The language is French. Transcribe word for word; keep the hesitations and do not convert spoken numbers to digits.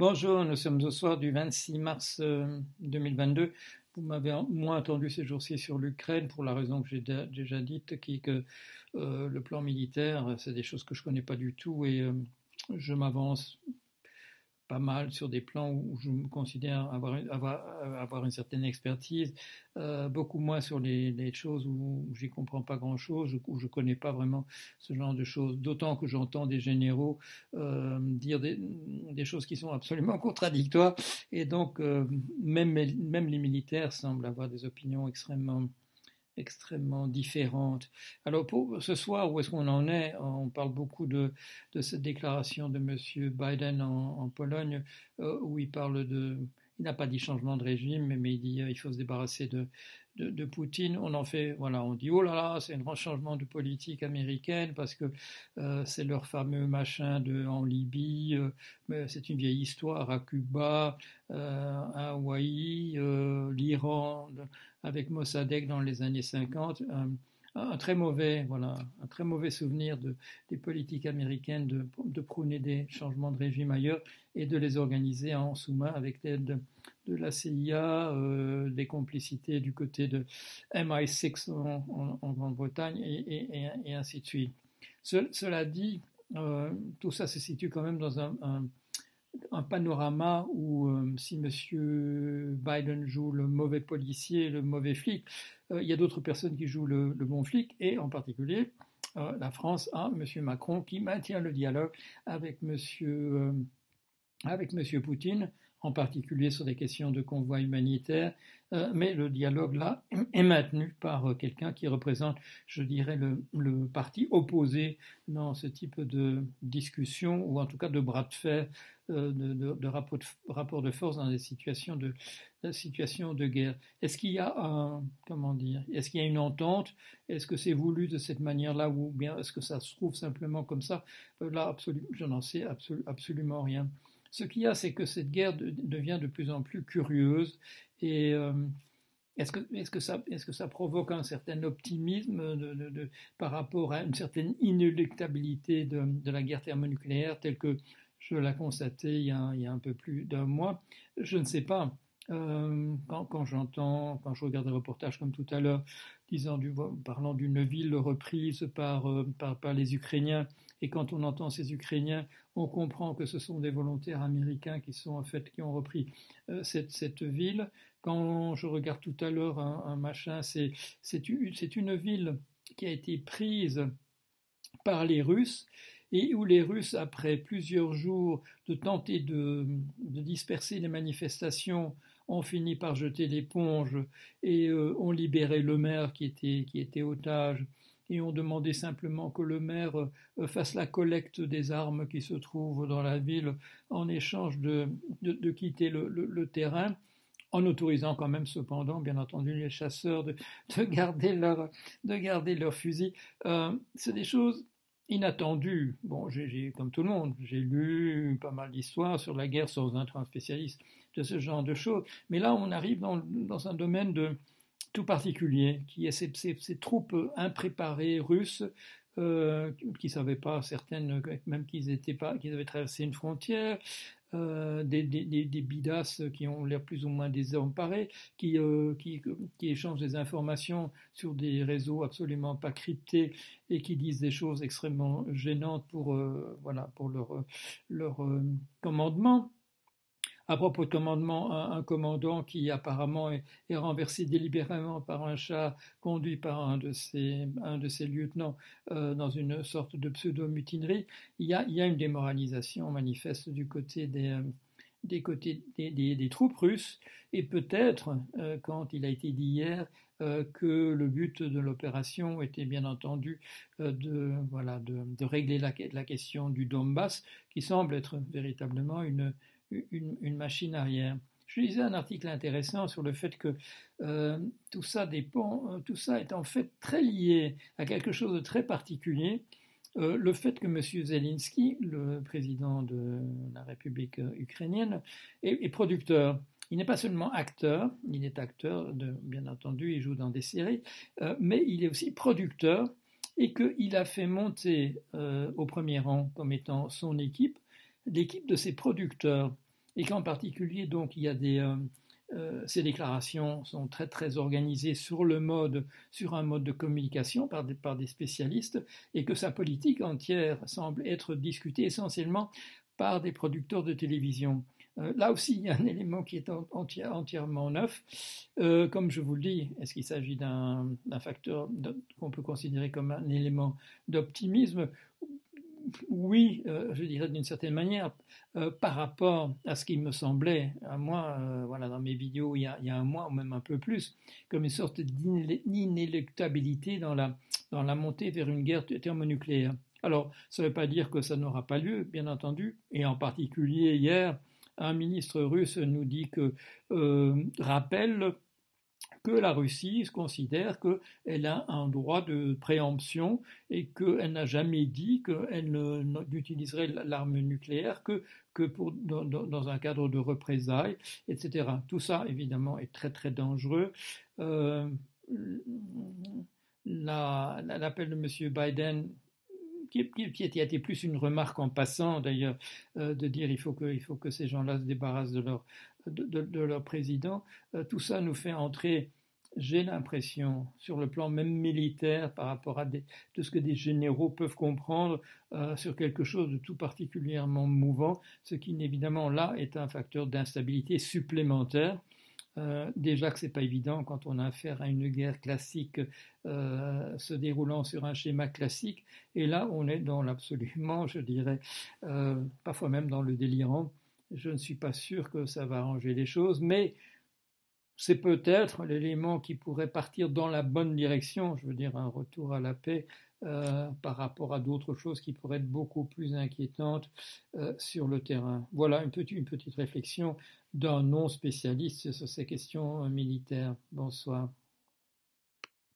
Bonjour, nous sommes au soir du vingt-six mars deux mille vingt-deux. Vous m'avez moins entendu ces jours-ci sur l'Ukraine pour la raison que j'ai déjà dite, qui est que euh, le plan militaire, c'est des choses que je ne connais pas du tout et euh, je m'avance pas mal sur des plans où je me considère avoir, avoir, avoir une certaine expertise, euh, beaucoup moins sur les, les choses où j'y comprends pas grand-chose, où je connais pas vraiment ce genre de choses, d'autant que j'entends des généraux euh, dire des, des choses qui sont absolument contradictoires, et donc euh, même, même les militaires semblent avoir des opinions extrêmement extrêmement différentes. Alors pour ce soir, où est-ce qu'on en est? On parle beaucoup de, de cette déclaration de M. Biden en, en Pologne, euh, où il parle de... Il n'a pas dit changement de régime, mais il dit euh, il faut se débarrasser de, de, de Poutine. On en fait... Voilà, on dit, oh là là, c'est un grand changement de politique américaine, parce que euh, c'est leur fameux machin de, en Libye, euh, mais c'est une vieille histoire, à Cuba, euh, à Hawaï, euh, l'Iran... De, avec Mossadegh dans les années cinquante, un, un très mauvais, voilà, un très mauvais souvenir de, des politiques américaines de, de prôner des changements de régime ailleurs et de les organiser en sous-main avec l'aide de, de la C I A, euh, des complicités du côté de M I six en, en, en Grande-Bretagne et, et, et ainsi de suite. Ce, cela dit, euh, tout ça se situe quand même dans un, un un panorama où euh, si M. Biden joue le mauvais policier, le mauvais flic, euh, il y a d'autres personnes qui jouent le, le bon flic, et en particulier euh, la France a hein, M. Macron qui maintient le dialogue avec M. Euh, avec M. Poutine, en particulier sur des questions de convoi humanitaire, euh, mais le dialogue là est maintenu par euh, quelqu'un qui représente, je dirais, le, le parti opposé dans ce type de discussion, ou en tout cas de bras de fer, euh, de, de, de, rapport de rapport de force dans des situations de, des situations de guerre. Est-ce qu'il y a un, comment dire, est-ce qu'il y a une entente? Est-ce que c'est voulu de cette manière-là, ou bien est-ce que ça se trouve simplement comme ça? euh, Là, absolu, je n'en sais absolu, absolument rien. Ce qu'il y a, c'est que cette guerre de, devient de plus en plus curieuse, et euh, est-ce que, est-ce que ça, est-ce que ça provoque un certain optimisme de, de, de, par rapport à une certaine inéluctabilité de, de la guerre thermonucléaire telle que je l'ai constatée il y a, il y a un peu plus d'un mois? Je ne sais pas. Euh, quand, quand j'entends, quand je regarde un reportage comme tout à l'heure, disant du, parlant d'une ville reprise par, par, par les Ukrainiens, et quand on entend ces Ukrainiens, on comprend que ce sont des volontaires américains qui sont en fait qui ont repris euh, cette, cette ville. Quand je regarde tout à l'heure un, un machin, c'est, c'est, une, c'est une ville qui a été prise par les Russes et où les Russes, après plusieurs jours de tenter de, de disperser les manifestations, ont fini par jeter l'éponge et euh, ont libéré le maire qui était, qui était otage. Et on demandait simplement que le maire fasse la collecte des armes qui se trouvent dans la ville en échange de, de, de quitter le, le, le terrain, en autorisant quand même cependant, bien entendu, les chasseurs de, de garder leur, de garder leurs fusils. Euh, c'est des choses inattendues. Bon, j'ai, j'ai, comme tout le monde, j'ai lu pas mal d'histoires sur la guerre sans être un spécialiste de ce genre de choses. Mais là, on arrive dans, dans un domaine de... tout particulier, qui est ces, ces, ces troupes impréparées russes euh, qui ne savaient pas, certaines, même qu'ils, étaient pas, qu'ils avaient traversé une frontière, euh, des, des, des bidasses qui ont l'air plus ou moins désemparés, qui, euh, qui, qui échangent des informations sur des réseaux absolument pas cryptés et qui disent des choses extrêmement gênantes pour, euh, voilà, pour leur, leur euh, commandement. À propos de commandement, un, un commandant qui apparemment est, est renversé délibérément par un char conduit par un de ses, un de ses lieutenants euh, dans une sorte de pseudo-mutinerie. Il y a, il y a une démoralisation manifeste du côté des, des, côtés, des, des, des troupes russes. Et peut-être, euh, quand il a été dit hier, euh, que le but de l'opération était bien entendu euh, de, voilà, de, de régler la, la question du Donbass, qui semble être véritablement une... Une, une machine arrière. Je lisais un article intéressant sur le fait que euh, tout ça dépend, euh, tout ça est en fait très lié à quelque chose de très particulier, euh, le fait que M. Zelensky, le président de la République ukrainienne, est, est producteur. Il n'est pas seulement acteur, il est acteur, de, bien entendu, il joue dans des séries, euh, mais il est aussi producteur et qu'il a fait monter euh, au premier rang comme étant son équipe, l'équipe de ses producteurs. et qu'en particulier, donc, il y a des... Euh, Euh, ces déclarations sont très très organisées sur le mode, sur un mode de communication par des, par des spécialistes, et que sa politique entière semble être discutée essentiellement par des producteurs de télévision. Euh, là aussi, il y a un élément qui est enti- entièrement neuf. Euh, comme je vous le dis, est-ce qu'il s'agit d'un, d'un facteur de, qu'on peut considérer comme un élément d'optimisme ? Oui, euh, je dirais d'une certaine manière, euh, par rapport à ce qui me semblait, à moi, euh, voilà, dans mes vidéos il y, a, il y a un mois ou même un peu plus, comme une sorte d'inéluctabilité dans la, dans la montée vers une guerre thermonucléaire. Alors, ça ne veut pas dire que ça n'aura pas lieu, bien entendu, et en particulier hier, un ministre russe nous dit que, euh, rappelle que la Russie considère qu'elle a un droit de préemption et qu'elle n'a jamais dit qu'elle n'utiliserait l'arme nucléaire que, que pour, dans, dans un cadre de représailles, et cetera. Tout ça, évidemment, est très très dangereux. Euh, la, l'appel de M. Biden... qui a été plus une remarque en passant d'ailleurs, euh, de dire il faut que, il faut que ces gens-là se débarrassent de leur, de, de, de leur président. Euh, tout ça nous fait entrer, j'ai l'impression, sur le plan même militaire par rapport à des, de ce que des généraux peuvent comprendre, euh, sur quelque chose de tout particulièrement mouvant, ce qui évidemment là est un facteur d'instabilité supplémentaire. Euh, déjà que ce n'est pas évident quand on a affaire à une guerre classique euh, se déroulant sur un schéma classique, et là on est dans l'absolument, je dirais, euh, parfois même dans le délirant. Je ne suis pas sûr que ça va arranger les choses, mais c'est peut-être l'élément qui pourrait partir dans la bonne direction, je veux dire un retour à la paix euh, par rapport à d'autres choses qui pourraient être beaucoup plus inquiétantes euh, sur le terrain. Voilà une petite, une petite réflexion d'un non-spécialiste sur ces questions militaires. Bonsoir.